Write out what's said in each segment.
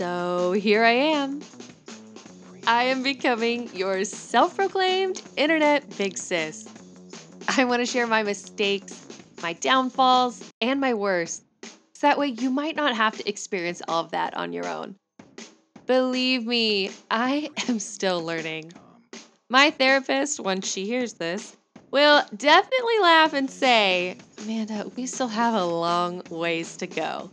So here I am. I am becoming your self-proclaimed internet big sis. I want to share my mistakes, my downfalls, and my worst. So that way you might not have to experience all of that on your own. Believe me, I am still learning. My therapist, once she hears this, will definitely laugh and say, "Amanda, we still have a long ways to go."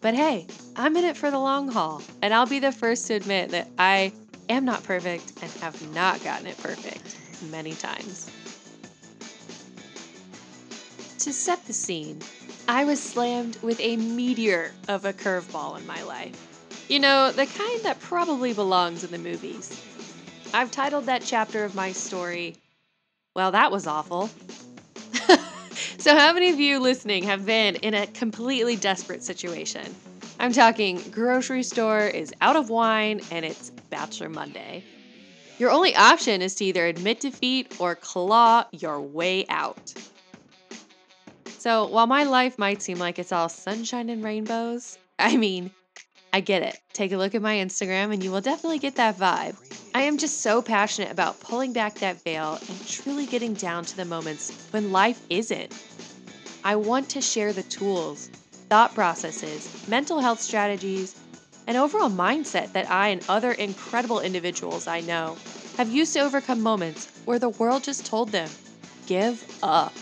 But hey, I'm in it for the long haul, and I'll be the first to admit that I am not perfect and have not gotten it perfect many times. To set the scene, I was slammed with a meteor of a curveball in my life. You know, the kind that probably belongs in the movies. I've titled that chapter of my story, "Well, that was awful." So how many of you listening have been in a completely desperate situation? I'm talking grocery store is out of wine and it's Bachelor Monday. Your only option is to either admit defeat or claw your way out. So while my life might seem like it's all sunshine and rainbows, I mean, I get it. Take a look at my Instagram and you will definitely get that vibe. I am just so passionate about pulling back that veil and truly getting down to the moments when life isn't. I want to share the tools, thought processes, mental health strategies, and overall mindset that I and other incredible individuals I know have used to overcome moments where the world just told them, give up.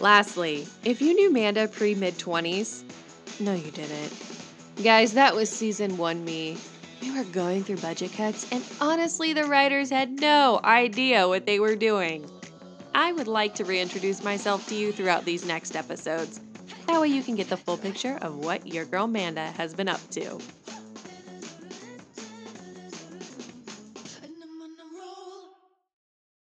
Lastly, if you knew Amanda pre-mid-20s, no, you didn't. Guys, that was season one me. We were going through budget cuts, and honestly, the writers had no idea what they were doing. I would like to reintroduce myself to you throughout these next episodes. That way you can get the full picture of what your girl Amanda has been up to.